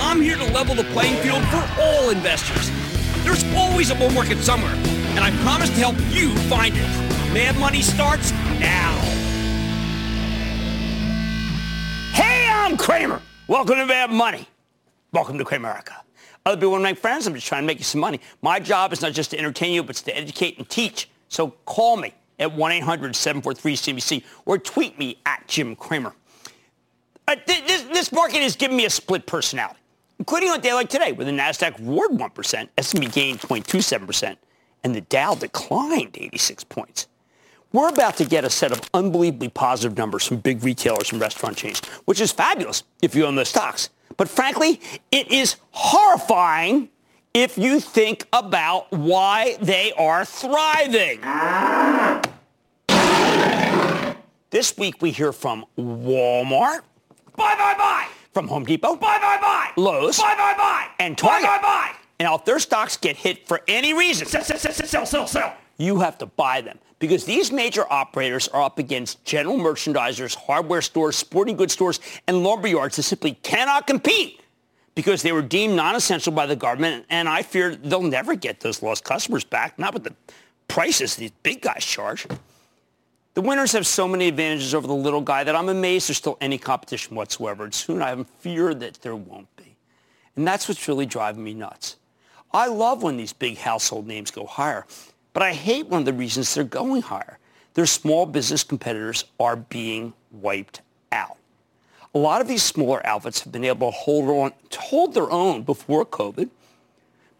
I'm here to level the playing field for all investors. There's always a bull market somewhere, and I promise to help you find it. Mad Money starts now. Hey, I'm Cramer. Welcome to Mad Money. Welcome to Cramerica. Other people want to make friends. I'm just trying to make you some money. My job is not just to entertain you, but it's to educate and teach. So call me at 1-800-743-CBC or tweet me at Jim Cramer. This market has given me a split personality, including on a day like today, where the NASDAQ roared 1%, S&P gained 0.27%, and the Dow declined 86 points. We're about to get a set of unbelievably positive numbers from big retailers and restaurant chains, which is fabulous if you own those stocks. But frankly, it is horrifying if you think about why they are thriving. This week we hear from Walmart. Buy, buy, buy. From Home Depot. Buy, buy, buy. Lowe's. Buy, buy, buy. And Target. Buy, buy, buy. Now, if their stocks get hit for any reason, sell, sell, sell, sell, sell, sell, you have to buy them, because these major operators are up against general merchandisers, hardware stores, sporting goods stores, and lumber yards that simply cannot compete because they were deemed non-essential by the government, and I fear they'll never get those lost customers back, not with the prices these big guys charge. The winners have so many advantages over the little guy that I'm amazed there's still any competition whatsoever, and soon I am fear that there won't be. And that's what's really driving me nuts. I love when these big household names go higher, but I hate one of the reasons they're going higher. Their small business competitors are being wiped out. A lot of these smaller outfits have been able to hold their own before COVID,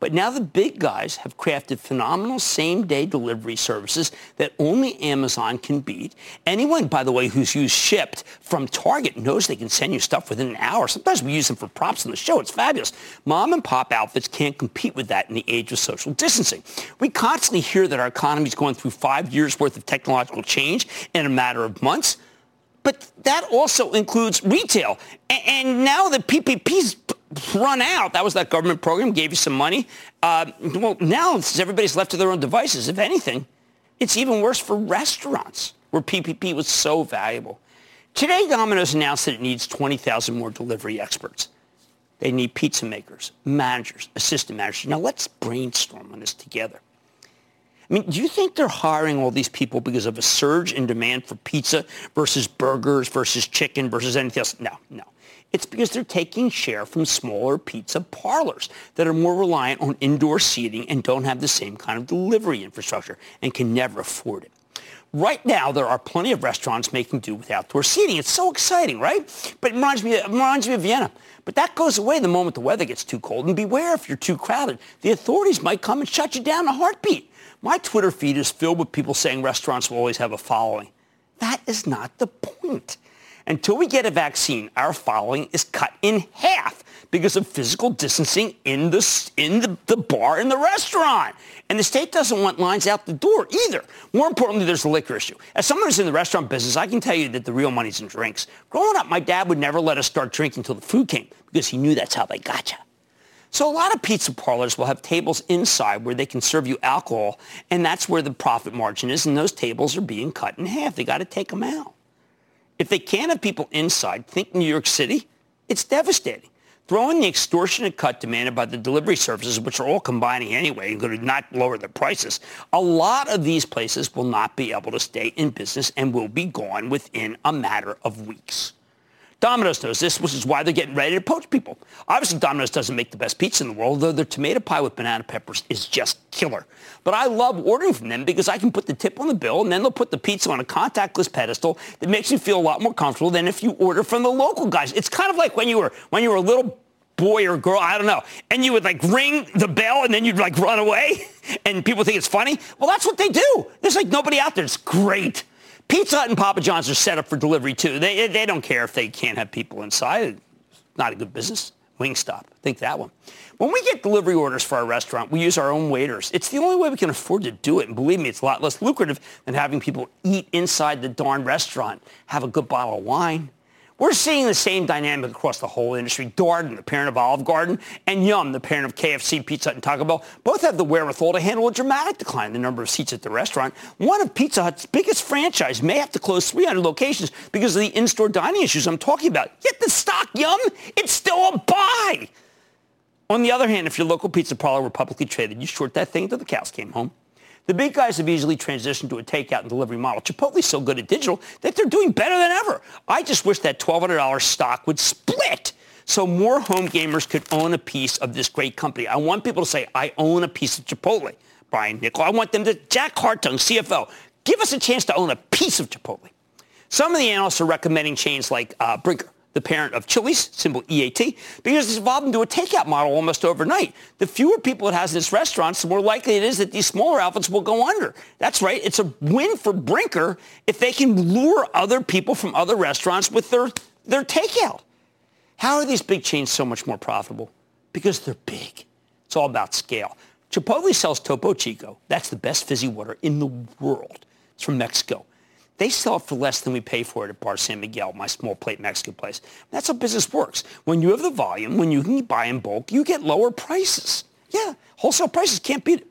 but now the big guys have crafted phenomenal same-day delivery services that only Amazon can beat. Anyone, by the way, who's used Shipt from Target knows they can send you stuff within an hour. Sometimes we use them for props on the show. It's fabulous. Mom-and-pop outfits can't compete with that in the age of social distancing. We constantly hear that our economy's going through 5 years' worth of technological change in a matter of months, but that also includes retail. And now the PPP's run out. That was that government program, gave you some money. Well, now since everybody's left to their own devices, if anything, it's even worse for restaurants where PPP was so valuable. Today, Domino's announced that it needs 20,000 more delivery experts. They need pizza makers, managers, assistant managers. Now, let's brainstorm on this together. I mean, do you think they're hiring all these people because of a surge in demand for pizza versus burgers versus chicken versus anything else? No. It's because they're taking share from smaller pizza parlors that are more reliant on indoor seating and don't have the same kind of delivery infrastructure and can never afford it. Right now, there are plenty of restaurants making do with outdoor seating. It's so exciting, right? But it reminds me of Vienna. But that goes away the moment the weather gets too cold. And beware if you're too crowded. The authorities might come and shut you down in a heartbeat. My Twitter feed is filled with people saying restaurants will always have a following. That is not the point. Until we get a vaccine, our following is cut in half because of physical distancing in the bar in the restaurant. And the state doesn't want lines out the door either. More importantly, there's the liquor issue. As someone who's in the restaurant business, I can tell you that the real money's in drinks. Growing up, my dad would never let us start drinking until the food came because he knew that's how they got you. So a lot of pizza parlors will have tables inside where they can serve you alcohol, and that's where the profit margin is, and those tables are being cut in half. They got to take them out. If they can't have people inside, think New York City, it's devastating. Throw in the extortionate cut demanded by the delivery services, which are all combining anyway and going to not lower their prices, a lot of these places will not be able to stay in business and will be gone within a matter of weeks. Domino's knows this, which is why they're getting ready to poach people. Obviously, Domino's doesn't make the best pizza in the world, though their tomato pie with banana peppers is just killer. But I love ordering from them because I can put the tip on the bill, and then they'll put the pizza on a contactless pedestal that makes you feel a lot more comfortable than if you order from the local guys. It's kind of like when you were a little boy or girl, I don't know, and you would like ring the bell and then you'd like run away, and people think it's funny. Well, that's what they do. There's like nobody out there. It's great. Pizza Hut and Papa John's are set up for delivery, too. They don't care if they can't have people inside. Not a good business. Wingstop. Think that one. When we get delivery orders for our restaurant, we use our own waiters. It's the only way we can afford to do it. And believe me, it's a lot less lucrative than having people eat inside the darn restaurant, have a good bottle of wine. We're seeing the same dynamic across the whole industry. Darden, the parent of Olive Garden, and Yum, the parent of KFC, Pizza Hut, and Taco Bell, both have the wherewithal to handle a dramatic decline in the number of seats at the restaurant. One of Pizza Hut's biggest franchises may have to close 300 locations because of the in-store dining issues I'm talking about. Yet the stock, Yum, it's still a buy. On the other hand, if your local pizza parlor were publicly traded, you short that thing until the cows came home. The big guys have easily transitioned to a takeout and delivery model. Chipotle's so good at digital that they're doing better than ever. I just wish that $1,200 stock would split so more home gamers could own a piece of this great company. I want people to say, I own a piece of Chipotle, Brian Nichol. I want them to, Jack Hartung, CFO, give us a chance to own a piece of Chipotle. Some of the analysts are recommending chains like Brinker, the parent of Chili's, symbol EAT, because it's evolved into a takeout model almost overnight. The fewer people it has in its restaurants, the more likely it is that these smaller outfits will go under. That's right. It's a win for Brinker if they can lure other people from other restaurants with their takeout. How are these big chains so much more profitable? Because they're big. It's all about scale. Chipotle sells Topo Chico. That's the best fizzy water in the world. It's from Mexico. They sell it for less than we pay for it at Bar San Miguel, my small plate Mexican place. That's how business works. When you have the volume, when you can buy in bulk, you get lower prices. Yeah, wholesale prices can't beat it.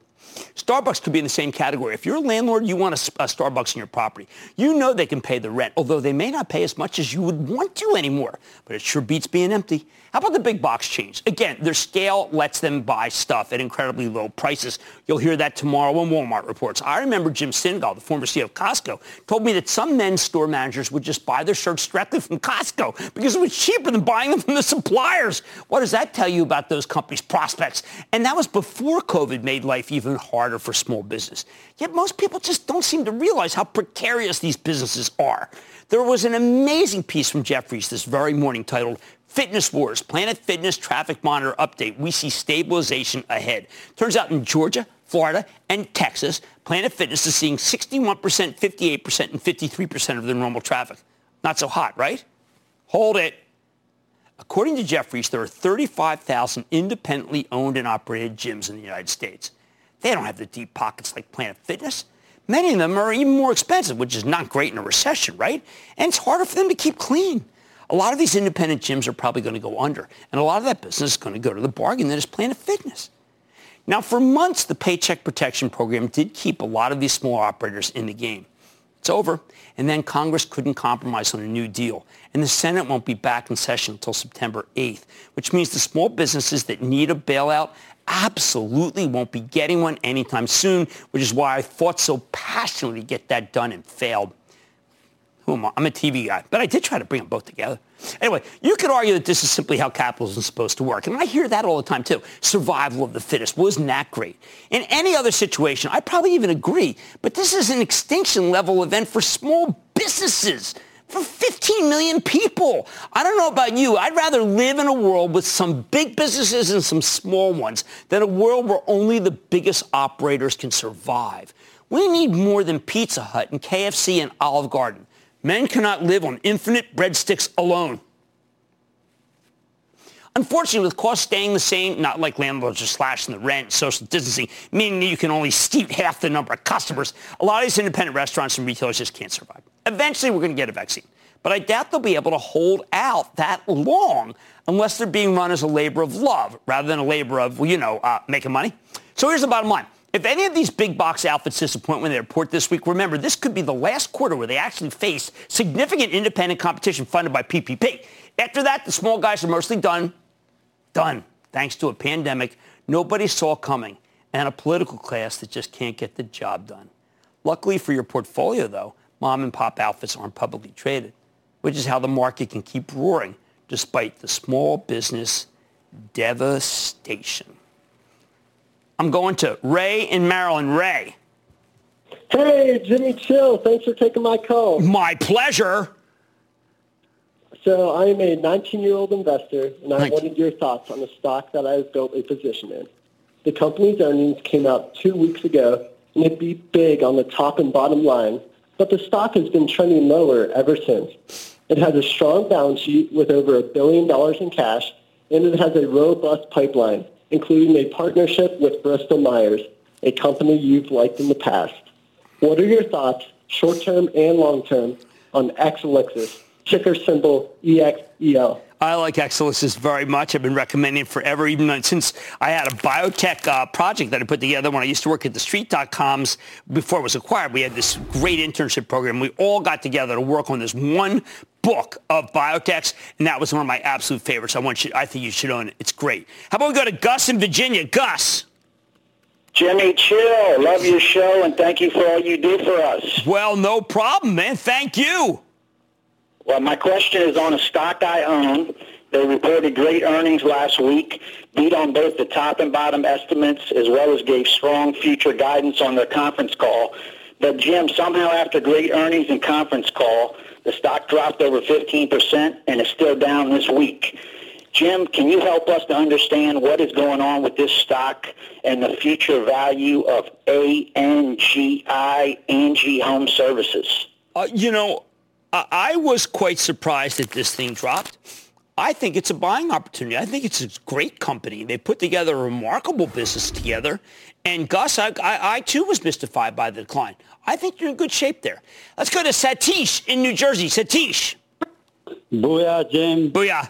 Starbucks could be in the same category. If you're a landlord, you want a Starbucks in your property. You know they can pay the rent, although they may not pay as much as you would want to anymore. But it sure beats being empty. How about the big box chains? Again, their scale lets them buy stuff at incredibly low prices. You'll hear that tomorrow when Walmart reports. I remember Jim Singal, the former CEO of Costco, told me that some men's store managers would just buy their shirts directly from Costco because it was cheaper than buying them from the suppliers. What does that tell you about those companies' prospects? And that was before COVID made life even harder for small business. Yet most people just don't seem to realize how precarious these businesses are. There was an amazing piece from Jefferies this very morning titled Fitness Wars, Planet Fitness Traffic Monitor Update. We see stabilization ahead. Turns out in Georgia, Florida, and Texas, Planet Fitness is seeing 61%, 58%, and 53% of their normal traffic. Not so hot, right? Hold it. According to Jefferies, there are 35,000 independently owned and operated gyms in the United States. They don't have the deep pockets like Planet Fitness. Many of them are even more expensive, which is not great in a recession, right? And it's harder for them to keep clean. A lot of these independent gyms are probably going to go under, and a lot of that business is going to go to the bargain that is Planet Fitness. Now, for months, the Paycheck Protection Program did keep a lot of these small operators in the game. It's over, and then Congress couldn't compromise on a new deal, and the Senate won't be back in session until September 8th, which means the small businesses that need a bailout absolutely won't be getting one anytime soon, which is why I fought so passionately to get that done and failed. Who am I? I'm a TV guy, but I did try to bring them both together. Anyway, you could argue that this is simply how capitalism is supposed to work, and I hear that all the time, too. Survival of the fittest. Well, isn't that great? In any other situation, I probably even agree, but this is an extinction-level event for small businesses, for 15 million people. I don't know about you. I'd rather live in a world with some big businesses and some small ones than a world where only the biggest operators can survive. We need more than Pizza Hut and KFC and Olive Garden. Men cannot live on infinite breadsticks alone. Unfortunately, with costs staying the same, not like landlords are slashing the rent, social distancing, meaning that you can only seat half the number of customers, a lot of these independent restaurants and retailers just can't survive. Eventually, we're going to get a vaccine. But I doubt they'll be able to hold out that long unless they're being run as a labor of love rather than a labor of, making money. So here's the bottom line. If any of these big box outfits disappoint when they report this week, remember, this could be the last quarter where they actually face significant independent competition funded by PPP. After that, the small guys are mostly done. Thanks to a pandemic nobody saw coming and a political class that just can't get the job done. Luckily for your portfolio, though, mom and pop outfits aren't publicly traded, which is how the market can keep roaring despite the small business devastation. I'm going to Ray in Maryland. Ray. Hey, Jimmy Chill. Thanks for taking my call. My pleasure. So I am a 19-year-old investor, and I wanted your thoughts on the stock that I have built a position in. The company's earnings came out 2 weeks ago, and it beat big on the top and bottom line, but the stock has been trending lower ever since. It has a strong balance sheet with over $1 billion in cash, and it has a robust pipeline, including a partnership with Bristol Myers, a company you've liked in the past. What are your thoughts, short-term and long-term, on Exelixis, ticker symbol EXEL? I like Exelixis very much. I've been recommending it forever, even since I had a biotech project that I put together when I used to work at the street.coms before it was acquired. We had this great internship program. We all got together to work on this one book of biotechs, and that was one of my absolute favorites. I think you should own it. It's great. How about we go to Gus in Virginia? Gus. Jimmy Chill, love your show, and thank you for all you do for us. Well, no problem, man. Thank you. Well, my question is on a stock I own. They reported great earnings last week, beat on both the top and bottom estimates, as well as gave strong future guidance on their conference call. But, Jim, somehow after great earnings and conference call, the stock dropped over 15% and is still down this week. Jim, can you help us to understand what is going on with this stock and the future value of ANGI, ANGI Home Services? I was quite surprised that this thing dropped. I think it's a buying opportunity. I think it's a great company. They put together a remarkable business together. And Gus, I too was mystified by the decline. I think you're in good shape there. Let's go to Satish in New Jersey. Satish. Booyah, Jim. Booyah.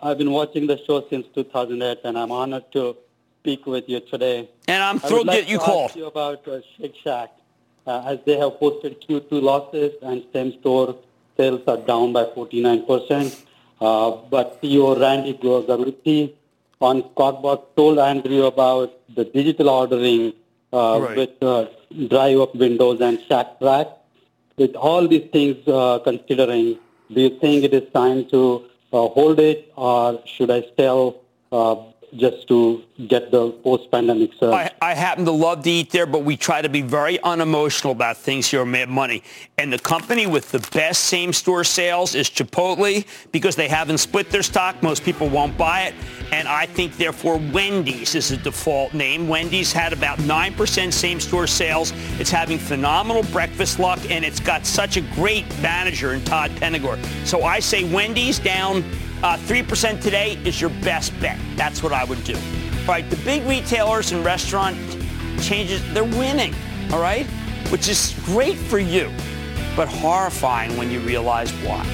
I've been watching the show since 2008, and I'm honored to speak with you today. And I'm thrilled that you called. I would like to ask you about Shake Shack. As they have posted Q2 losses and same-store sales are down by 49%. But CEO Randy Garutti on Corkbox told Andrew about the digital ordering with drive-up windows and Shack Track. With all these things considering, do you think it is time to hold it, or should I sell just to get the post-pandemic surge? I happen to love to eat there, but we try to be very unemotional about things here at Mad Money. And the company with the best same-store sales is Chipotle. Because they haven't split their stock, most people won't buy it. And I think, therefore, Wendy's is the default name. Wendy's had about 9% same-store sales. It's having phenomenal breakfast luck, and it's got such a great manager in Todd Penegor. So I say Wendy's down 3% today is your best bet. That's what I would do. All right, the big retailers and restaurant changes, they're winning, all right? Which is great for you, but horrifying when you realize why.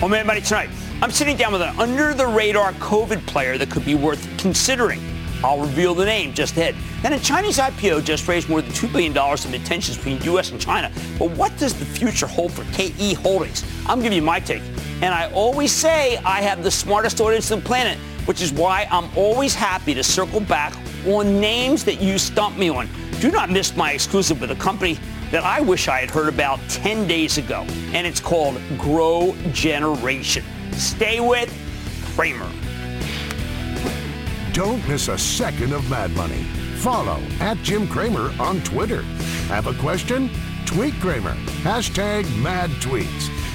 Oh, man, buddy, tonight, I'm sitting down with an under-the-radar COVID player that could be worth considering. I'll reveal the name just ahead. Then a Chinese IPO just raised more than $2 billion in the tensions between U.S. and China. But what does the future hold for KE Holdings? I'm giving you my take. And I always say I have the smartest audience on the planet, which is why I'm always happy to circle back on names that you stump me on. Do not miss my exclusive with a company that I wish I had heard about 10 days ago, and it's called Grow Generation. Stay with Cramer. Don't miss a second of Mad Money. Follow @JimCramer on Twitter. Have a question? Tweet Cramer. #MadTweets.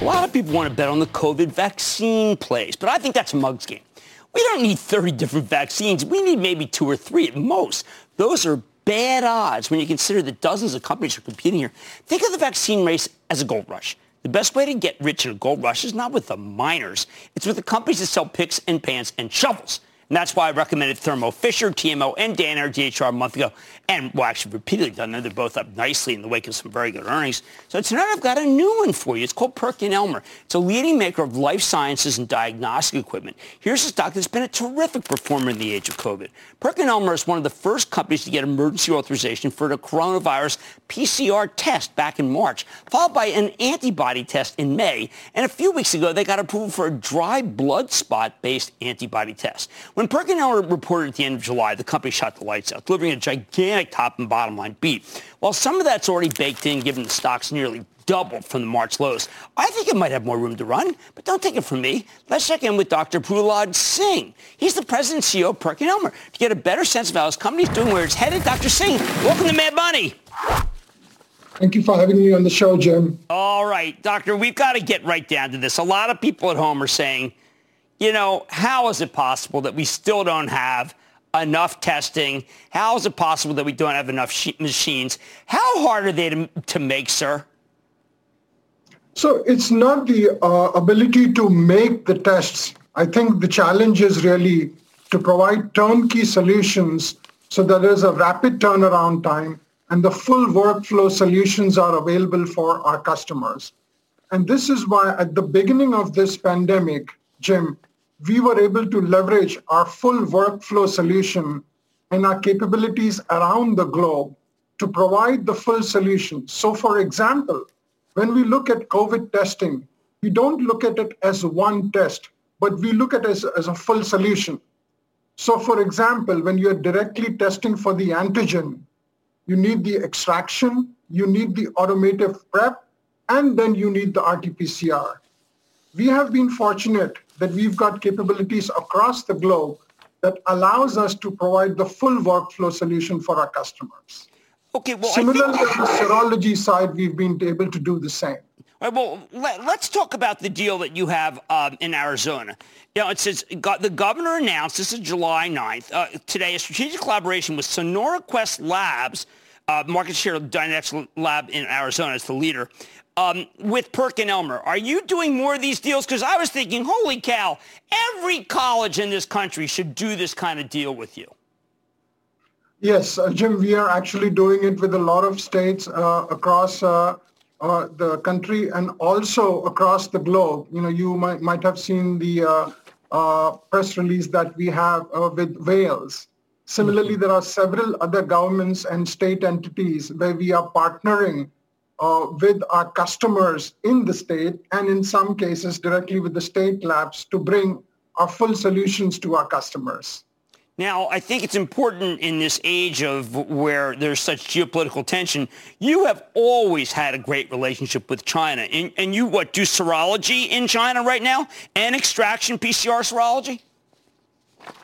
A lot of people want to bet on the COVID vaccine plays, but I think that's a mug's game. We don't need 30 different vaccines. We need maybe 2 or 3 at most. Those are bad odds when you consider that dozens of companies are competing here. Think of the vaccine race as a gold rush. The best way to get rich in a gold rush is not with the miners. It's with the companies that sell picks and pans and shovels. And that's why I recommended Thermo Fisher, TMO, and Danaher, DHR a month ago. And, well, actually repeatedly done them. They're both up nicely in the wake of some very good earnings. So tonight I've got a new one for you. It's called PerkinElmer. It's a leading maker of life sciences and diagnostic equipment. Here's a stock that's been a terrific performer in the age of COVID. PerkinElmer is one of the first companies to get emergency authorization for the coronavirus PCR test back in March, followed by an antibody test in May. And a few weeks ago, they got approval for a dry blood spot-based antibody test. When PerkinElmer reported at the end of July, the company shot the lights out, delivering a gigantic top and bottom line beat. While some of that's already baked in, given the stock's nearly doubled from the March lows, I think it might have more room to run, but don't take it from me. Let's check in with Dr. Prahlad Singh. He's the president and CEO of PerkinElmer. To get a better sense of how his company's doing, where it's headed, Dr. Singh, welcome to Mad Money. Thank you for having me on the show, Jim. All right, Doctor, we've got to get right down to this. A lot of people at home are saying, you know, how is it possible that we still don't have enough testing? How is it possible that we don't have enough machines? How hard are they to make, sir? So it's not the ability to make the tests. I think the challenge is really to provide turnkey solutions so that there's a rapid turnaround time and the full workflow solutions are available for our customers. And this is why at the beginning of this pandemic, Jim, we were able to leverage our full workflow solution and our capabilities around the globe to provide the full solution. So, for example, when we look at COVID testing, we don't look at it as one test, but we look at it as a full solution. So, for example, when you're directly testing for the antigen, you need the extraction, you need the automated prep, and then you need the RT-PCR. We have been fortunate that we've got capabilities across the globe that allows us to provide the full workflow solution for our customers. Okay, well, similarly, on the serology side, we've been able to do the same. All right, well, let's talk about the deal that you have in Arizona. You know, it says the governor announced, this is July 9th, today, a strategic collaboration with Sonora Quest Labs, market share of Dynex Lab in Arizona as the leader, with PerkinElmer. Are you doing more of these deals? Because I was thinking, holy cow, every college in this country should do this kind of deal with you. Yes, Jim, we are actually doing it with a lot of states across the country and also across the globe. You know, you might have seen the press release that we have with Wales. Similarly, there are several other governments and state entities where we are partnering with our customers in the state and in some cases directly with the state labs to bring our full solutions to our customers. Now, I think it's important in this age of where there's such geopolitical tension, you have always had a great relationship with China. And you, do serology in China right now and extraction PCR serology?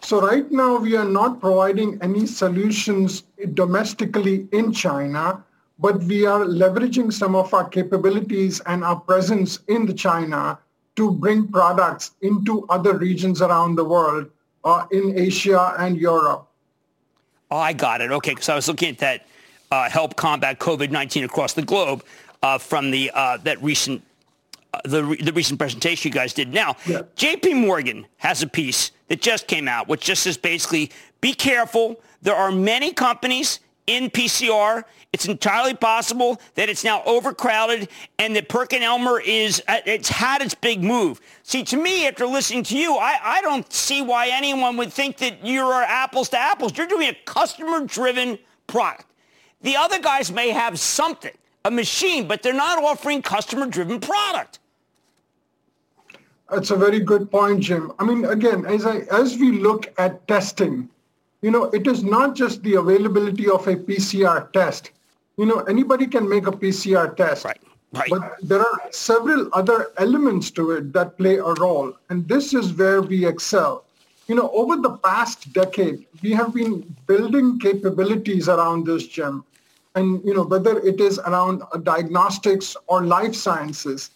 So right now, we are not providing any solutions domestically in China, but we are leveraging some of our capabilities and our presence in China to bring products into other regions around the world. In Asia and Europe. Oh, I got it. Okay, because I was looking at that help combat COVID-19 across the globe from the that recent the recent presentation you guys did. Now, yeah. J.P. Morgan has a piece that just came out, which just says basically, be careful. There are many companies in PCR. It's entirely possible that it's now overcrowded and that PerkinElmer is, it's had its big move. See, to me, after listening to you, I don't see why anyone would think that you're apples to apples. You're doing a customer-driven product. The other guys may have something, a machine, but they're not offering customer-driven product. That's a very good point, Jim. I mean, again, as we look at testing, you know, it is not just the availability of a PCR test. You know, anybody can make a PCR test. Right. But there are several other elements to it that play a role. And this is where we excel. You know, over the past decade, we have been building capabilities around this, Jim. And, you know, whether it is around diagnostics or life sciences,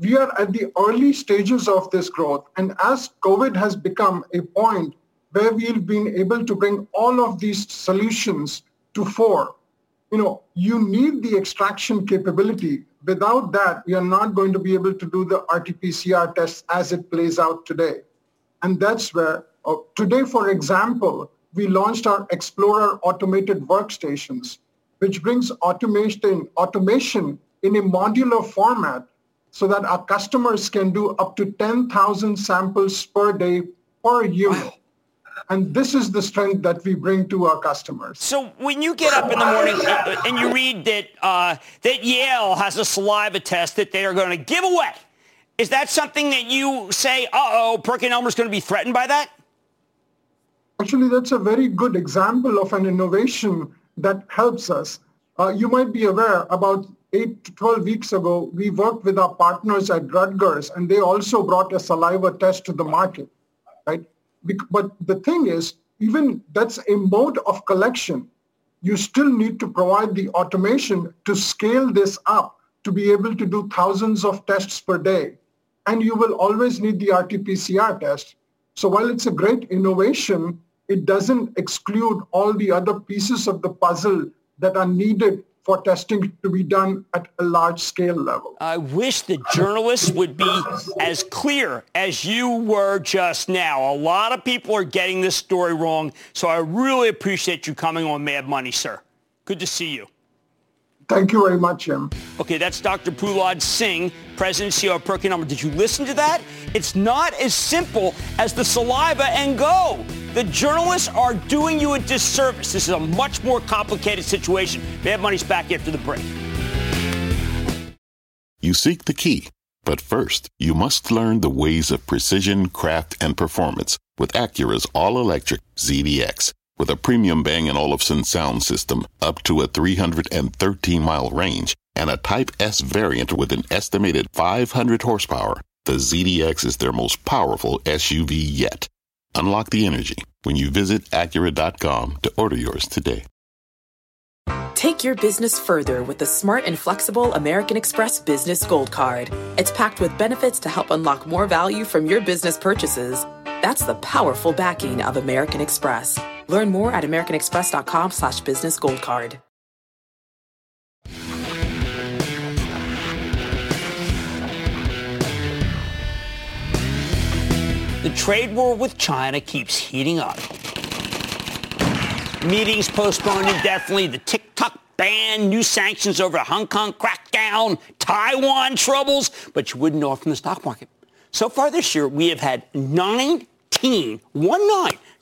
we are at the early stages of this growth. And as COVID has become a point where we've been able to bring all of these solutions to fore. You know, you need the extraction capability. Without that, we are not going to be able to do the RT-PCR test as it plays out today. And that's where, today, for example, we launched our Explorer automated workstations, which brings automation in a modular format so that our customers can do up to 10,000 samples per day per unit. Wow. And this is the strength that we bring to our customers. So when you get up in the morning and you read that that Yale has a saliva test that they are going to give away, is that something that you say, uh-oh, PerkinElmer's going to be threatened by that? Actually, that's a very good example of an innovation that helps us. You might be aware, about 8 to 12 weeks ago, we worked with our partners at Rutgers, and they also brought a saliva test to the market, right? But the thing is, even that's a mode of collection. You still need to provide the automation to scale this up to be able to do thousands of tests per day. And you will always need the RT-PCR test. So while it's a great innovation, it doesn't exclude all the other pieces of the puzzle that are needed for testing to be done at a large-scale level. I wish the journalists would be as clear as you were just now. A lot of people are getting this story wrong, so I really appreciate you coming on Mad Money, sir. Good to see you. Thank you very much, Jim. Okay, that's Dr. Prahlad Singh, President and CEO of PerkinElmer. Did you listen to that? It's not as simple as the saliva and go. The journalists are doing you a disservice. This is a much more complicated situation. Mad Money's back after the break. You seek the key, but first, you must learn the ways of precision, craft, and performance with Acura's all-electric ZDX. With a premium Bang & Olufsen sound system, up to a 313-mile range, and a Type S variant with an estimated 500 horsepower, the ZDX is their most powerful SUV yet. Unlock the energy when you visit Acura.com to order yours today. Take your business further with the smart and flexible American Express Business Gold Card. It's packed with benefits to help unlock more value from your business purchases. That's the powerful backing of American Express. Learn more at americanexpress.com/businessgoldcard. The trade war with China keeps heating up. Meetings postponed indefinitely. The tick-tock ban, new sanctions over Hong Kong crackdown, Taiwan troubles, but you wouldn't know it from the stock market. So far this year, we have had 19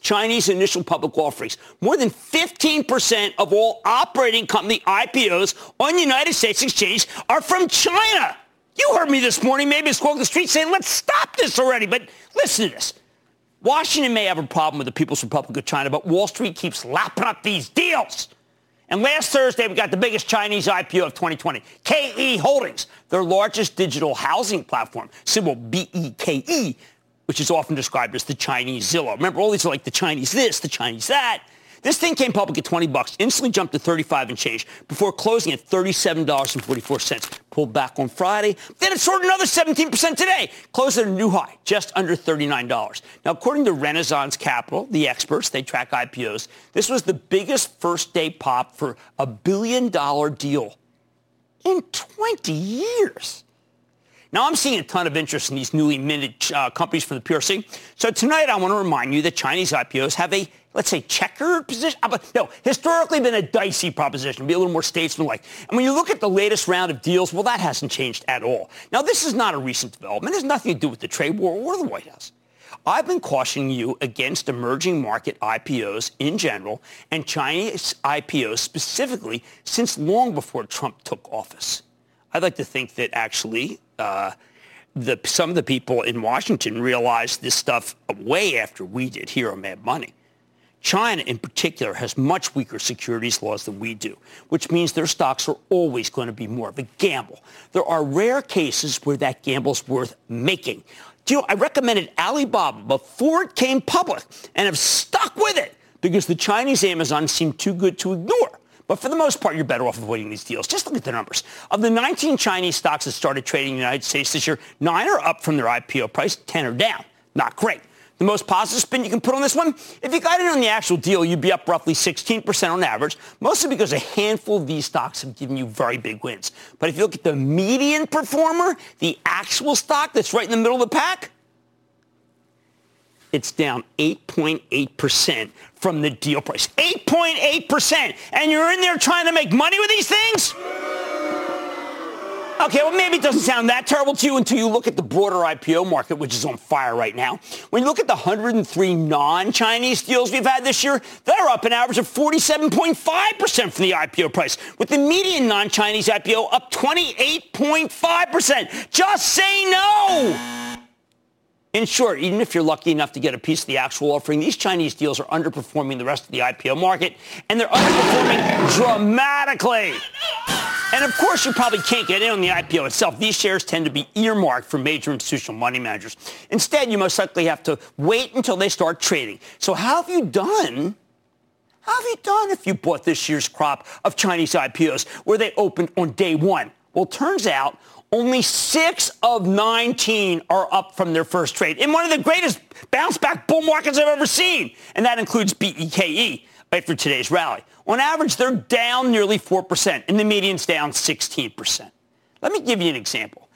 Chinese initial public offerings, more than 15% of all operating company IPOs on the United States exchange are from China. You heard me this morning, maybe a squawk on the street saying, let's stop this already. But listen to this. Washington may have a problem with the People's Republic of China, but Wall Street keeps lapping up these deals. And last Thursday, we got the biggest Chinese IPO of 2020, KE Holdings, their largest digital housing platform, symbol BEKE, which is often described as the Chinese Zillow. Remember, all these are like the Chinese this, the Chinese that. This thing came public at $20, instantly jumped to $35 and change before closing at $37.44. Pulled back on Friday. Then it soared another 17% today. Closed at a new high, just under $39. Now, according to Renaissance Capital, the experts, they track IPOs, this was the biggest first-day pop for a billion-dollar deal in 20 years. Now, I'm seeing a ton of interest in these newly minted companies for the PRC. So tonight, I want to remind you that Chinese IPOs have a, let's say, checkered position. No, historically been a dicey proposition, be a little more statesmanlike. And when you look at the latest round of deals, well, that hasn't changed at all. Now, this is not a recent development. It has nothing to do with the trade war or the White House. I've been cautioning you against emerging market IPOs in general and Chinese IPOs specifically since long before Trump took office. I'd like to think that actually some of the people in Washington realized this stuff way after we did here on Mad Money. China, in particular, has much weaker securities laws than we do, which means their stocks are always going to be more of a gamble. There are rare cases where that gamble's worth making. Do you know, I recommended Alibaba before it came public and have stuck with it because the Chinese Amazon seemed too good to ignore. But for the most part, you're better off avoiding these deals. Just look at the numbers. Of the 19 Chinese stocks that started trading in the United States this year, 9 are up from their IPO price, 10 are down. Not great. The most positive spin you can put on this one, if you got in on the actual deal, you'd be up roughly 16% on average, mostly because a handful of these stocks have given you very big wins. But if you look at the median performer, the actual stock that's right in the middle of the pack, it's down 8.8% from the deal price. 8.8%! And you're in there trying to make money with these things? Okay, well, maybe it doesn't sound that terrible to you until you look at the broader IPO market, which is on fire right now. When you look at the 103 non-Chinese deals we've had this year, they're up an average of 47.5% from the IPO price, with the median non-Chinese IPO up 28.5%. Just say no! In short, even if you're lucky enough to get a piece of the actual offering, these Chinese deals are underperforming the rest of the IPO market, and they're underperforming dramatically. And, of course, you probably can't get in on the IPO itself. These shares tend to be earmarked for major institutional money managers. Instead, you most likely have to wait until they start trading. So how have you done? How have you done if you bought this year's crop of Chinese IPOs where they opened on day one? Well, it turns out only 6 of 19 are up from their first trade in one of the greatest bounce-back bull markets I've ever seen, and that includes BEKE. Right for today's rally. On average, they're down nearly 4%, and the median's down 16%. Let me give you an example.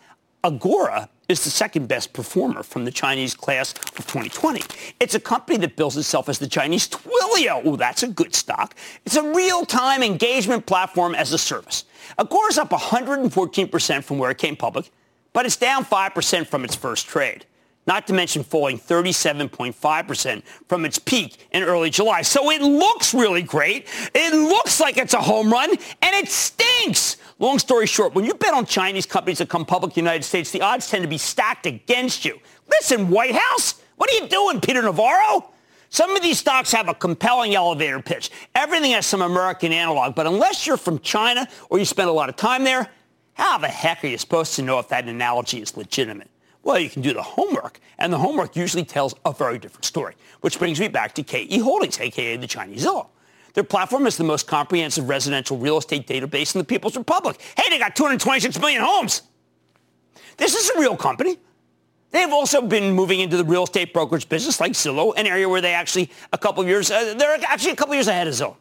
Agora is the second best performer from the Chinese class of 2020. It's a company that bills itself as the Chinese Twilio. Oh, that's a good stock. It's a real-time engagement platform as a service. Agora's up 114% from where it came public, but it's down 5% from its first trade. Not to mention falling 37.5% from its peak in early July. So it looks really great. It looks like it's a home run, and it stinks. Long story short, when you bet on Chinese companies that come public in the United States, the odds tend to be stacked against you. Listen, White House, what are you doing, Peter Navarro? Some of these stocks have a compelling elevator pitch. Everything has some American analog, but unless you're from China or you spend a lot of time there, how the heck are you supposed to know if that analogy is legitimate? Well, you can do the homework, and the homework usually tells a very different story, which brings me back to KE Holdings, a.k.a. the Chinese Zillow. Their platform is the most comprehensive residential real estate database in the People's Republic. Hey, they got 226 million homes. This is a real company. They've also been moving into the real estate brokerage business like Zillow, an area where they actually they're actually a couple years ahead of Zillow.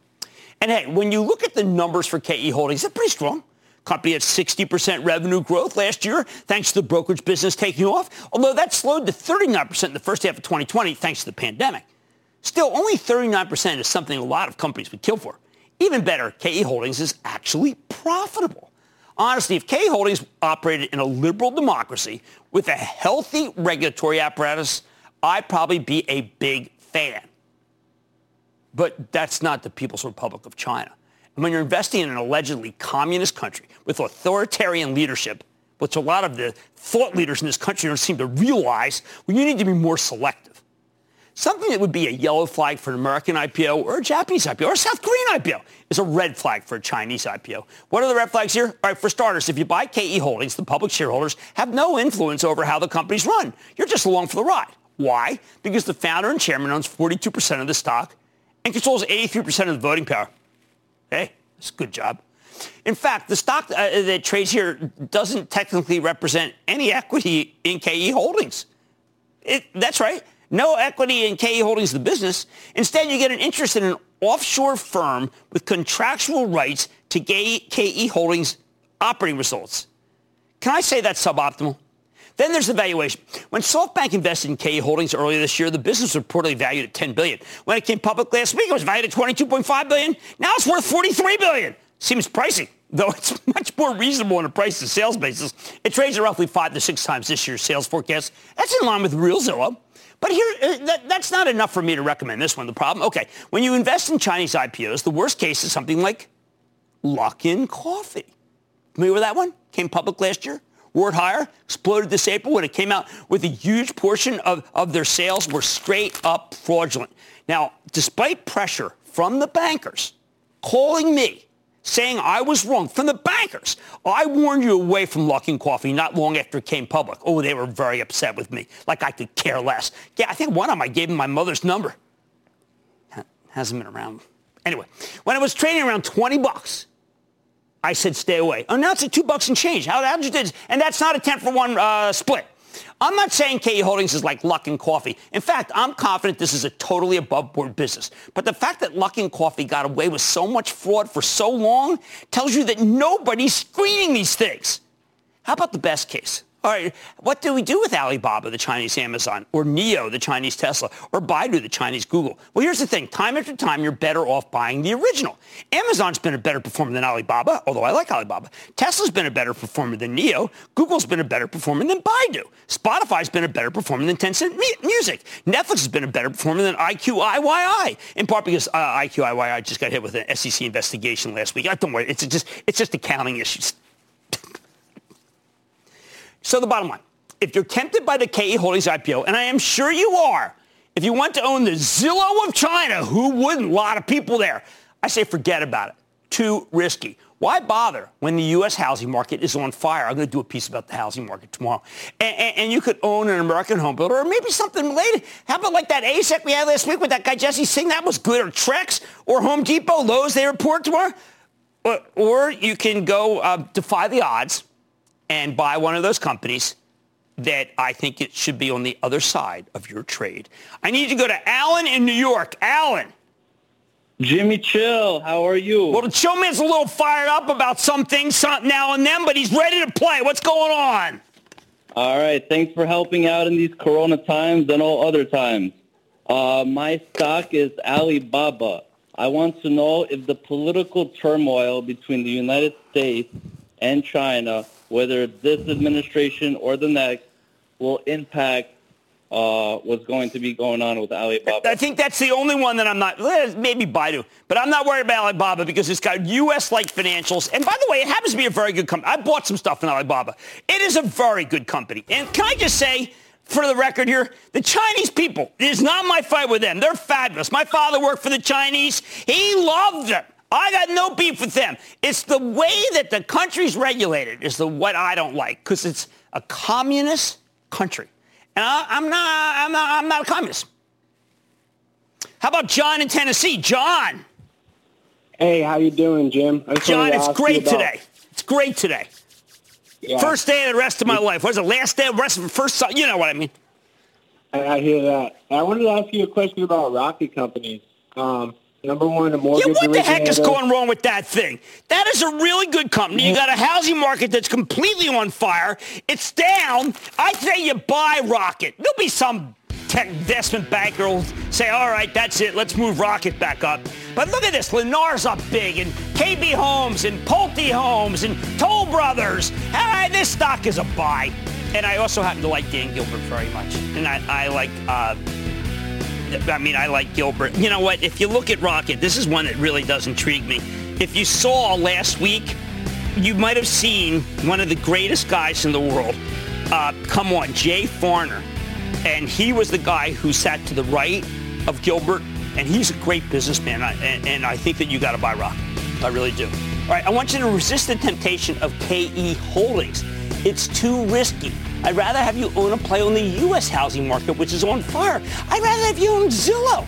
And, hey, when you look at the numbers for KE Holdings, they're pretty strong. Company had 60% revenue growth last year, thanks to the brokerage business taking off, although that slowed to 39% in the first half of 2020, thanks to the pandemic. Still, only 39% is something a lot of companies would kill for. Even better, KE Holdings is actually profitable. Honestly, if KE Holdings operated in a liberal democracy with a healthy regulatory apparatus, I'd probably be a big fan. But that's not the People's Republic of China. And when you're investing in an allegedly communist country with authoritarian leadership, which a lot of the thought leaders in this country don't seem to realize, well, you need to be more selective. Something that would be a yellow flag for an American IPO or a Japanese IPO or a South Korean IPO is a red flag for a Chinese IPO. What are the red flags here? All right, for starters, if you buy KE Holdings, the public shareholders have no influence over how the company's run. You're just along for the ride. Why? Because the founder and chairman owns 42% of the stock and controls 83% of the voting power. Hey, that's a good job. In fact, the stock that trades here doesn't technically represent any equity in KE Holdings. That's right. No equity in KE Holdings, the business. Instead, you get an interest in an offshore firm with contractual rights to KE Holdings operating results. Can I say that's suboptimal? Then there's the valuation. When SoftBank invested in KE Holdings earlier this year, the business was reportedly valued at $10 billion. When it came public last week, it was valued at $22.5 billion. Now it's worth $43 billion. Seems pricey, though it's much more reasonable on a price-to-sales basis. It trades at roughly 5 to 6 times this year's sales forecast. That's in line with real Zillow. But here, that's not enough for me to recommend this one. The problem? Okay, when you invest in Chinese IPOs, the worst case is something like Luckin Coffee. Familiar with that one? Came public last year. Word higher, exploded this April when it came out with a huge portion of their sales were straight up fraudulent. Now, despite pressure from the bankers calling me, saying I was wrong, from the bankers, I warned you away from Luckin Coffee not long after it came public. Oh, they were very upset with me, like I could care less. Yeah, I think one of them I gave him my mother's number. Hasn't been around. Anyway, when it was trading around $20, I said, stay away. Oh, now it's at $2 and change. How did you do this? And that's not a 10-for-1 split. I'm not saying KE Holdings is like Luckin Coffee. In fact, I'm confident this is a totally above-board business. But the fact that Luckin Coffee got away with so much fraud for so long tells you that nobody's screening these things. How about the best case? All right, what do we do with Alibaba, the Chinese Amazon, or Neo, the Chinese Tesla, or Baidu, the Chinese Google? Well, here's the thing. Time after time, you're better off buying the original. Amazon's been a better performer than Alibaba, although I like Alibaba. Tesla's been a better performer than Neo. Google's been a better performer than Baidu. Spotify's been a better performer than Tencent Music. Netflix has been a better performer than IQIYI, in part because IQIYI just got hit with an SEC investigation last week. Don't worry, it's just accounting issues. So the bottom line, if you're tempted by the KE Holdings IPO, and I am sure you are, if you want to own the Zillow of China, who wouldn't? A lot of people there. I say forget about it. Too risky. Why bother when the U.S. housing market is on fire? I'm going to do a piece about the housing market tomorrow. And you could own an American home builder or maybe something related. How about like that ASIC we had last week with that guy Jesse Singh? That was good. Or Trex or Home Depot, Lowe's, they report tomorrow. Or you can go defy the odds and buy one of those companies that I think it should be on the other side of your trade. I need to go to Alan in New York. Alan. Jimmy Chill, how are you? Well, the chill man's a little fired up about some things now and then, but he's ready to play. What's going on? All right. Thanks for helping out in these corona times and all other times. My stock is Alibaba. I want to know if the political turmoil between the United States and China, whether it's this administration or the next, will impact what's going to be going on with Alibaba. I think that's the only one that I'm not, maybe Baidu, but I'm not worried about Alibaba because it's got U.S.-like financials. And by the way, it happens to be a very good company. I bought some stuff in Alibaba. It is a very good company. And can I just say, for the record here, the Chinese people, it is not my fight with them. They're fabulous. My father worked for the Chinese. He loved them. I got no beef with them. It's the way that the country's regulated is what I don't like, because it's a communist country, and I'm not a communist. How about John in Tennessee? John. Hey, how you doing, Jim? John, it's great today. It's great today. Yeah. First day of the rest of my life. What's the last day of the rest of the first? You know what I mean. I hear that. I wanted to ask you a question about Rocky companies. Number one, a mortgage originator. Yeah, what the heck is going wrong with that thing? That is a really good company. You got a housing market that's completely on fire. It's down. I say you buy Rocket. There'll be some tech investment banker will say, all right, that's it. Let's move Rocket back up. But look at this. Lennar's up big, and KB Homes, and Pulte Homes, and Toll Brothers. Hey, this stock is a buy. And I also happen to like Dan Gilbert very much. And I like Gilbert. You know what? If you look at Rocket, this is one that really does intrigue me. If you saw last week, you might have seen one of the greatest guys in the world. Come on, Jay Farner. And he was the guy who sat to the right of Gilbert. And he's a great businessman. And I think that you got to buy Rocket. I really do. All right, I want you to resist the temptation of KE Holdings. It's too risky. I'd rather have you own a play on the U.S. housing market, which is on fire. I'd rather have you own Zillow.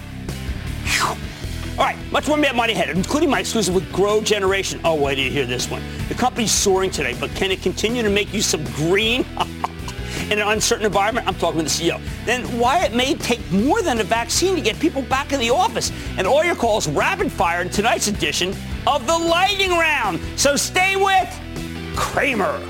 Whew. All right, much more Mad Money ahead, including my exclusive with Grow Generation. Oh, wait till you hear this one. The company's soaring today, but can it continue to make you some green in an uncertain environment? I'm talking with the CEO. Then why it may take more than a vaccine to get people back in the office. And all your calls rapid fire in tonight's edition of the Lightning Round. So stay with Cramer.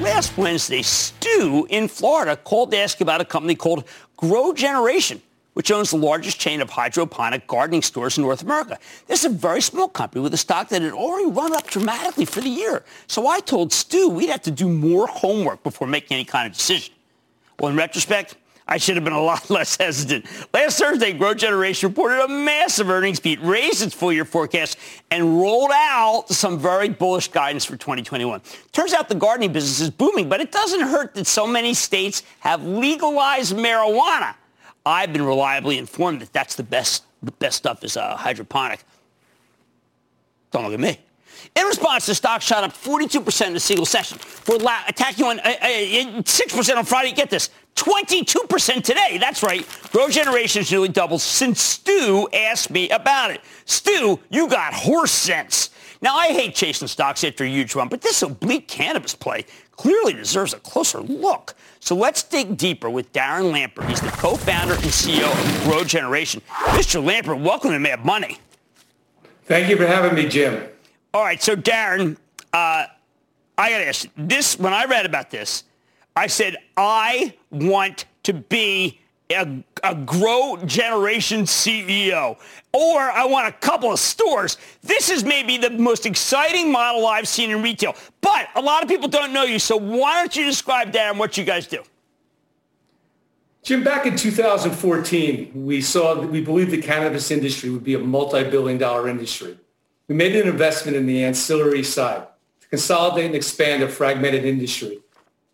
Last Wednesday, Stu in Florida called to ask about a company called Grow Generation, which owns the largest chain of hydroponic gardening stores in North America. This is a very small company with a stock that had already run up dramatically for the year. So I told Stu we'd have to do more homework before making any kind of decision. Well, in retrospect, I should have been a lot less hesitant. Last Thursday, Grow Generation reported a massive earnings beat, raised its full-year forecast, and rolled out some very bullish guidance for 2021. Turns out the gardening business is booming, but it doesn't hurt that so many states have legalized marijuana. I've been reliably informed that that's the best stuff is hydroponic. Don't look at me. In response, the stock shot up 42% in a single session. We're attacking on 6% on Friday. Get this, 22% today. That's right. Grow Generation has nearly doubled since Stu asked me about it. Stu, you got horse sense. Now, I hate chasing stocks after a huge run, but this oblique cannabis play clearly deserves a closer look. So let's dig deeper with Darren Lampert. He's the co-founder and CEO of Grow Generation. Mr. Lampert, welcome to Mad Money. Thank you for having me, Jim. All right, so Darren, I got to ask you, this, when I read about this, I said, I want to be a Grow Generation CEO, or I want a couple of stores. This is maybe the most exciting model I've seen in retail, but a lot of people don't know you, so why don't you describe, Darren, what you guys do? Jim, back in 2014, we believed the cannabis industry would be a multi-billion-dollar industry. We made an investment in the ancillary side to consolidate and expand a fragmented industry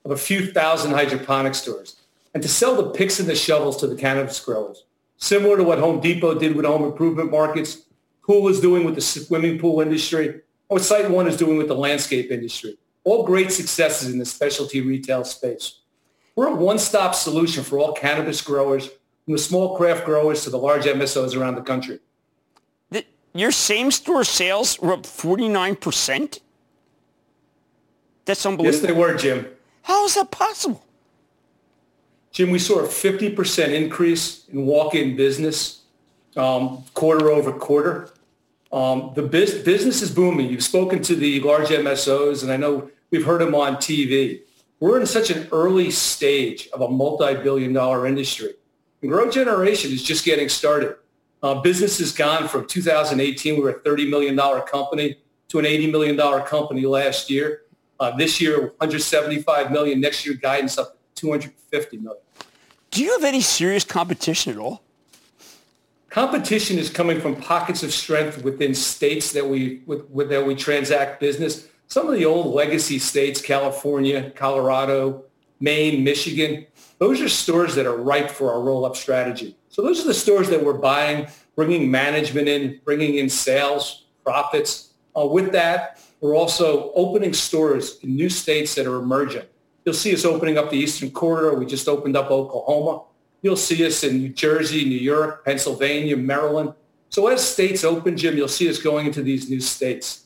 of a few thousand hydroponic stores and to sell the picks and the shovels to the cannabis growers, similar to what Home Depot did with home improvement markets, Pool is doing with the swimming pool industry, or Site One is doing with the landscape industry. All great successes in the specialty retail space. We're a one-stop solution for all cannabis growers, from the small craft growers to the large MSOs around the country. Your same-store sales were up 49%? That's unbelievable. Yes, they were, Jim. How is that possible? Jim, we saw a 50% increase in walk-in business quarter over quarter. The business is booming. You've spoken to the large MSOs, and I know we've heard them on TV. We're in such an early stage of a multi-billion-dollar industry. And Grow Generation is just getting started. Business has gone from 2018, we were a $30 million company, to an $80 million company last year. This year, $175 million. Next year, guidance up to $250 million. Do you have any serious competition at all? Competition is coming from pockets of strength within states that we transact business. Some of the old legacy states, California, Colorado, Maine, Michigan, those are stores that are ripe for our roll-up strategy. So those are the stores that we're buying, bringing management in, bringing in sales, profits. With that, we're also opening stores in new states that are emerging. You'll see us opening up the Eastern Corridor. We just opened up Oklahoma. You'll see us in New Jersey, New York, Pennsylvania, Maryland. So as states open, Jim, you'll see us going into these new states.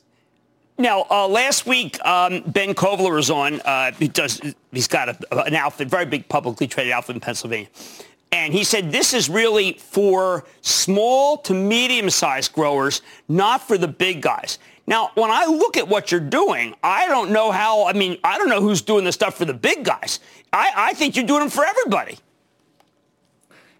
Now, last week, Ben Kovler was on. He's got an outfit, very big publicly traded outfit in Pennsylvania. And he said this is really for small to medium-sized growers, not for the big guys. Now, when I look at what you're doing, I don't know who's doing the stuff for the big guys. I think you're doing them for everybody.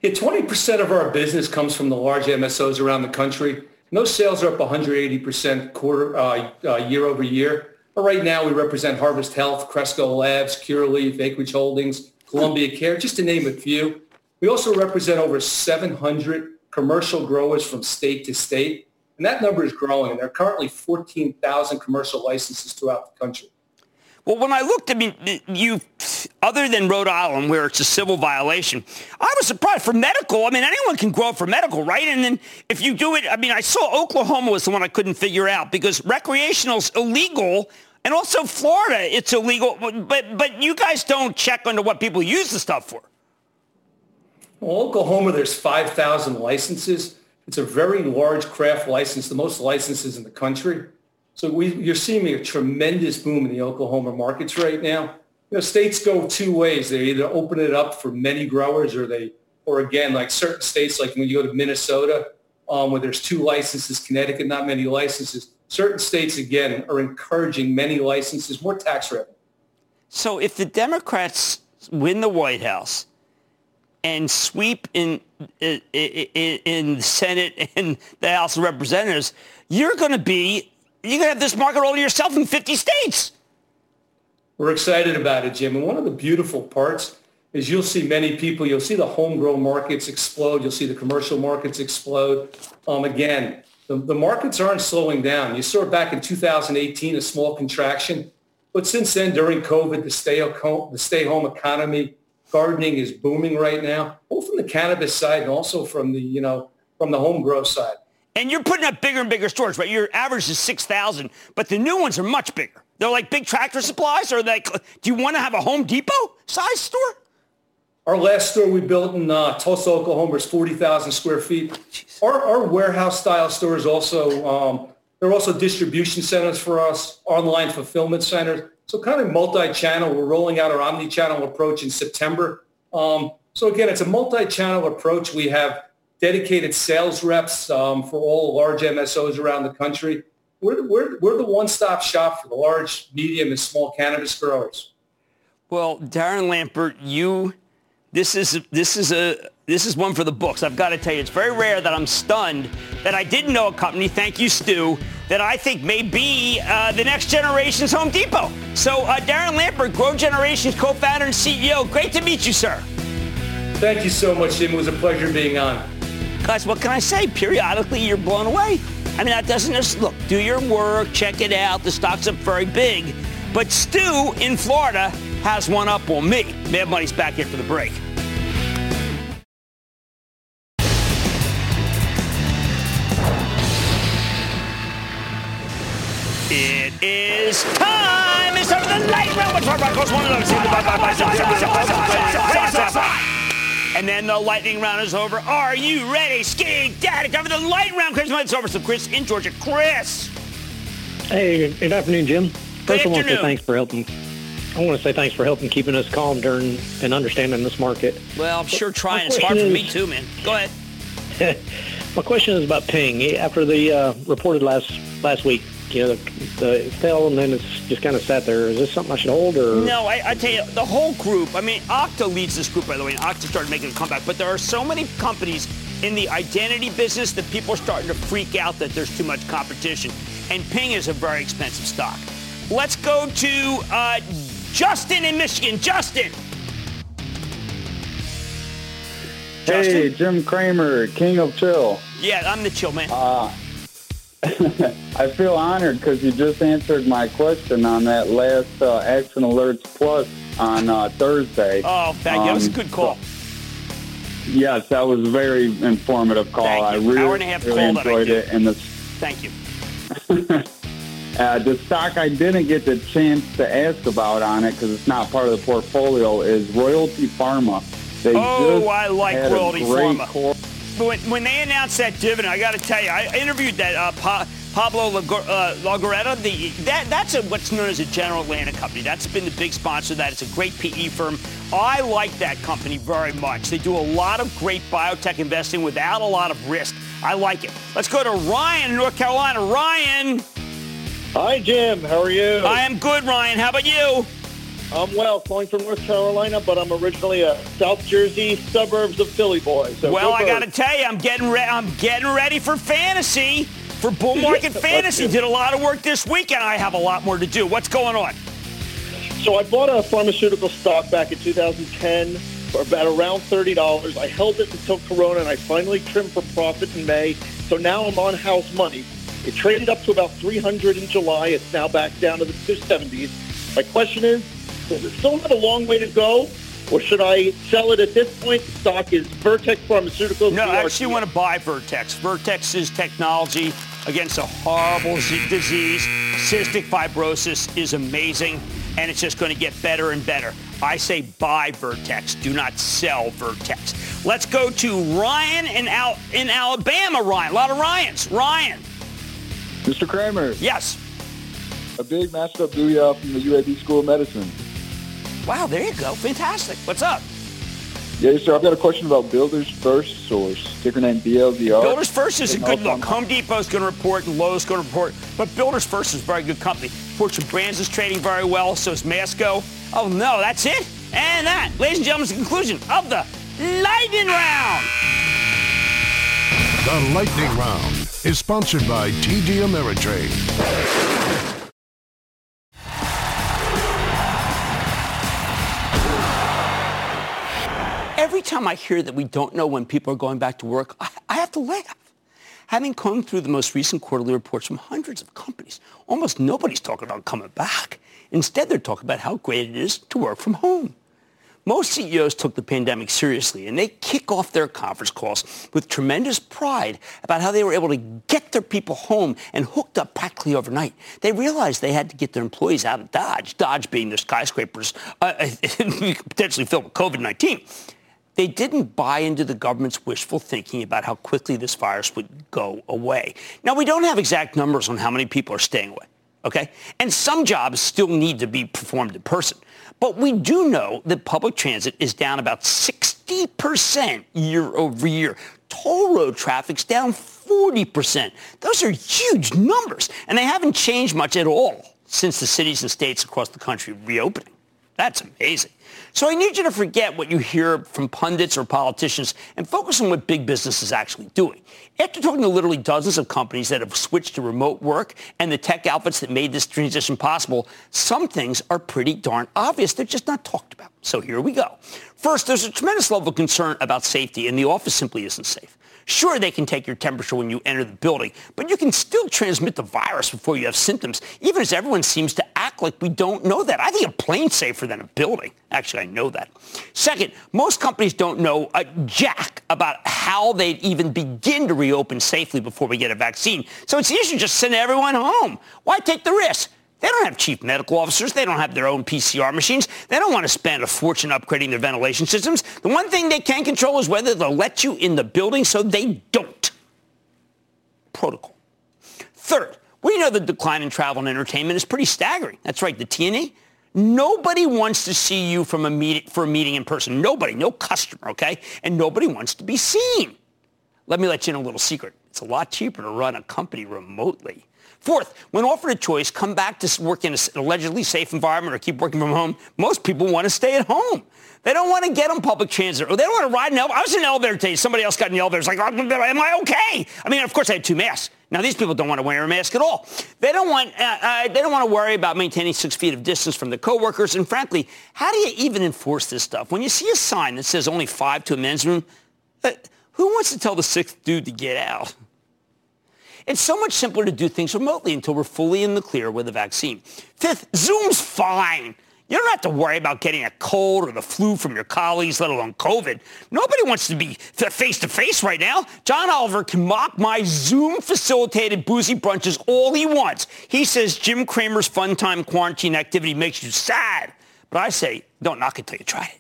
Yeah, 20% of our business comes from the large MSOs around the country. And those sales are up 180% year over year. But right now, we represent Harvest Health, Cresco Labs, Cureleaf, Acreage Holdings, Columbia Care, just to name a few. We also represent over 700 commercial growers from state to state. And that number is growing. And there are currently 14,000 commercial licenses throughout the country. Well, when I looked, other than Rhode Island, where it's a civil violation, I was surprised. For medical, anyone can grow for medical, right? And then if you do it, I saw Oklahoma was the one I couldn't figure out because recreational's illegal, and also Florida, it's illegal. But you guys don't check under what people use the stuff for. Well, Oklahoma, there's 5,000 licenses. It's a very large craft license, the most licenses in the country. So you're seeing a tremendous boom in the Oklahoma markets right now. States go two ways. They either open it up for many growers or again, like certain states, like when you go to Minnesota, where there's two licenses, Connecticut, not many licenses. Certain states, again, are encouraging many licenses, more tax revenue. So if the Democrats win the White House and sweep in the Senate and the House of Representatives, you're going to have this market all to yourself in 50 states. We're excited about it, Jim. And one of the beautiful parts is you'll see the homegrown markets explode. You'll see the commercial markets explode. Again, the markets aren't slowing down. You saw back in 2018 a small contraction. But since then, during COVID, the stay-home economy, gardening is booming right now, both from the cannabis side and also from the home grow side. And you're putting up bigger and bigger stores, right? Your average is 6,000, but the new ones are much bigger. They're like big Tractor Supplies, or do you want to have a Home Depot size store? Our last store we built in Tulsa, Oklahoma, is 40,000 square feet. Jeez. Our warehouse style stores they're also distribution centers for us, online fulfillment centers. So kind of multi-channel. We're rolling out our omni-channel approach in September. So again, it's a multi-channel approach. We have dedicated sales reps for all large MSOs around the country. We're the one-stop shop for the large, medium, and small cannabis growers. Well, Darren Lampert, this is one for the books. I've got to tell you, it's very rare that I'm stunned that I didn't know a company. Thank you, Stu. That I think may be the next generation's Home Depot. So, Darren Lampert, Grow Generations co-founder and CEO. Great to meet you, sir. Thank you so much, Jim. It was a pleasure being on. Guys, what can I say? Periodically, you're blown away. That doesn't just look. Do your work, check it out. The stock's up very big. But Stu in Florida has one up on me. Mad Money's back here for the break. It is time. It's time for the light round. And then the lightning round is over. Are you ready? Ski Daddy, time for the lightning round. Chris, it's over. So Chris in Georgia. Chris. Hey, good afternoon, Jim. First, I want to say thanks for helping. I want to say thanks for helping keeping us calm during and understanding this market. Well, I'm sure trying. It's hard for me too, man. Go ahead. My question is about Ping. After the reported last week, it fell and then it's just kind of sat there. Is this something I should hold or? No, I tell you, the whole group, Okta leads this group, by the way, and Okta started making a comeback, but there are so many companies in the identity business that people are starting to freak out that there's too much competition. And Ping is a very expensive stock. Let's go to Justin in Michigan. Justin. Hey, Jim Cramer, King of Chill. Yeah, I'm the chill man. I feel honored because you just answered my question on that last Action Alerts Plus on Thursday. Oh, thank you. That was a good call. So, yes, that was a very informative call. I really enjoyed it. Thank you. The stock I didn't get the chance to ask about on it because it's not part of the portfolio is Royalty Pharma. I like Royalty Pharma. When they announced that dividend, I got to tell you, I interviewed that Pablo Lagoretta. That's what's known as a General Atlantic company. That's been the big sponsor of that. It's a great PE firm. I like that company very much. They do a lot of great biotech investing without a lot of risk. I like it. Let's go to Ryan in North Carolina. Ryan. Hi, Jim. How are you? I am good, Ryan. How about you? I'm well, calling from North Carolina, but I'm originally a South Jersey suburbs of Philly boy. So well, I got to tell you, I'm getting ready for fantasy, for bull market fantasy. Did a lot of work this week, and I have a lot more to do. What's going on? So I bought a pharmaceutical stock back in 2010 for about around $30. I held it until Corona, and I finally trimmed for profit in May. So now I'm on house money. It traded up to about 300 in July. It's now back down to the 270s. My question is, does it still have a long way to go, or should I sell it at this point? The stock is Vertex Pharmaceuticals. No, I actually want to buy Vertex. Vertex is technology against a horrible disease. Cystic fibrosis is amazing, and it's just going to get better and better. I say buy Vertex. Do not sell Vertex. Let's go to Ryan in Alabama, Ryan. A lot of Ryans. Ryan. Mr. Cramer. Yes. A big matchup booyah from the UAB School of Medicine. Wow, there you go. Fantastic. What's up? Yeah, sir, I've got a question about Builders First Source, ticker name BLDR. Builders First is a good look. Home Depot's going to report and Lowe's going to report, but Builders First is a very good company. Fortune Brands is trading very well, so is Masco. Oh, no, that's it. And that, ladies and gentlemen, is the conclusion of the Lightning Round. The Lightning Round is sponsored by TD Ameritrade. Every time I hear that we don't know when people are going back to work, I have to laugh. Having come through the most recent quarterly reports from hundreds of companies, almost nobody's talking about coming back. Instead, they're talking about how great it is to work from home. Most CEOs took the pandemic seriously, and they kick off their conference calls with tremendous pride about how they were able to get their people home and hooked up practically overnight. They realized they had to get their employees out of Dodge, Dodge being their skyscrapers, potentially filled with COVID-19. They didn't buy into the government's wishful thinking about how quickly this virus would go away. Now, we don't have exact numbers on how many people are staying away, okay? And some jobs still need to be performed in person. But we do know that public transit is down about 60% year over year. Toll road traffic's down 40%. Those are huge numbers, and they haven't changed much at all since the cities and states across the country reopened. That's amazing. So I need you to forget what you hear from pundits or politicians and focus on what big business is actually doing. After talking to literally dozens of companies that have switched to remote work and the tech outfits that made this transition possible, some things are pretty darn obvious. They're just not talked about. So here we go. First, there's a tremendous level of concern about safety, and the office simply isn't safe. Sure, they can take your temperature when you enter the building, but you can still transmit the virus before you have symptoms, even as everyone seems to act like we don't know that. I think a plane's safer than a building. Actually, I know that. Second, most companies don't know a jack about how they'd even begin to reopen safely before we get a vaccine. So it's easier to just send everyone home. Why take the risk? They don't have chief medical officers. They don't have their own PCR machines. They don't want to spend a fortune upgrading their ventilation systems. The one thing they can control is whether they'll let you in the building, so they don't. Protocol. Third, we know the decline in travel and entertainment is pretty staggering. That's right, the T&E. Nobody wants to see you for a meeting in person. Nobody, no customer, okay? And nobody wants to be seen. Let me let you in a little secret. It's a lot cheaper to run a company remotely. Fourth, when offered a choice, come back to work in an allegedly safe environment or keep working from home, most people want to stay at home. They don't want to get on public transit, or they don't want to ride an elevator. I was in an elevator today. Somebody else got in the elevator. It's like, am I okay? I mean, of course, I had two masks. Now, these people don't want to wear a mask at all. They don't want to worry about maintaining 6 feet of distance from their coworkers. And frankly, how do you even enforce this stuff? When you see a sign that says only 5 to a men's room, who wants to tell the 6th dude to get out? It's so much simpler to do things remotely until we're fully in the clear with a vaccine. Fifth, Zoom's fine. You don't have to worry about getting a cold or the flu from your colleagues, let alone COVID. Nobody wants to be face-to-face right now. John Oliver can mock my Zoom-facilitated boozy brunches all he wants. He says Jim Cramer's fun-time quarantine activity makes you sad. But I say, don't knock it till you try it.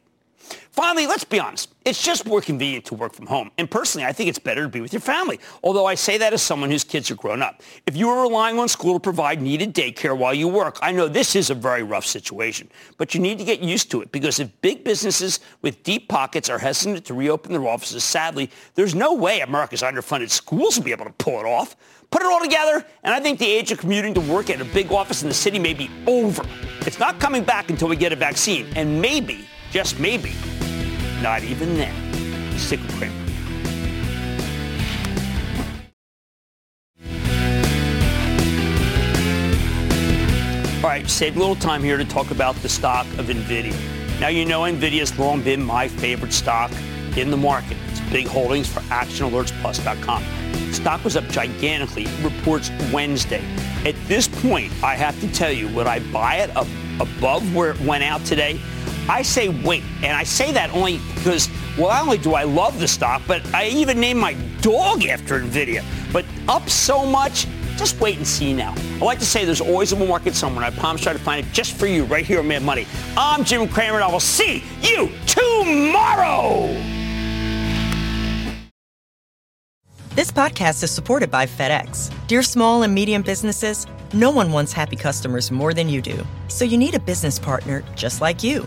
Finally, let's be honest. It's just more convenient to work from home. And personally, I think it's better to be with your family, although I say that as someone whose kids are grown up. If you are relying on school to provide needed daycare while you work, I know this is a very rough situation, but you need to get used to it, because if big businesses with deep pockets are hesitant to reopen their offices, sadly, there's no way America's underfunded schools will be able to pull it off. Put it all together, and I think the age of commuting to work at a big office in the city may be over. It's not coming back until we get a vaccine, and maybe, just maybe, not even then. Stick with Cramer. All right, save a little time here to talk about the stock of NVIDIA. Now, you know NVIDIA's long been my favorite stock in the market. It's big holdings for ActionAlertsPlus.com. Stock was up gigantically, reports Wednesday. At this point, I have to tell you, would I buy it up above where it went out today? I say wait, and I say that only because, well, not only do I love the stock, but I even named my dog after NVIDIA. But up so much, just wait and see now. I like to say there's always a bull market somewhere, and I promise try to find it just for you right here on Mad Money. I'm Jim Cramer, and I will see you tomorrow. This podcast is supported by FedEx. Dear small and medium businesses, no one wants happy customers more than you do. So you need a business partner just like you.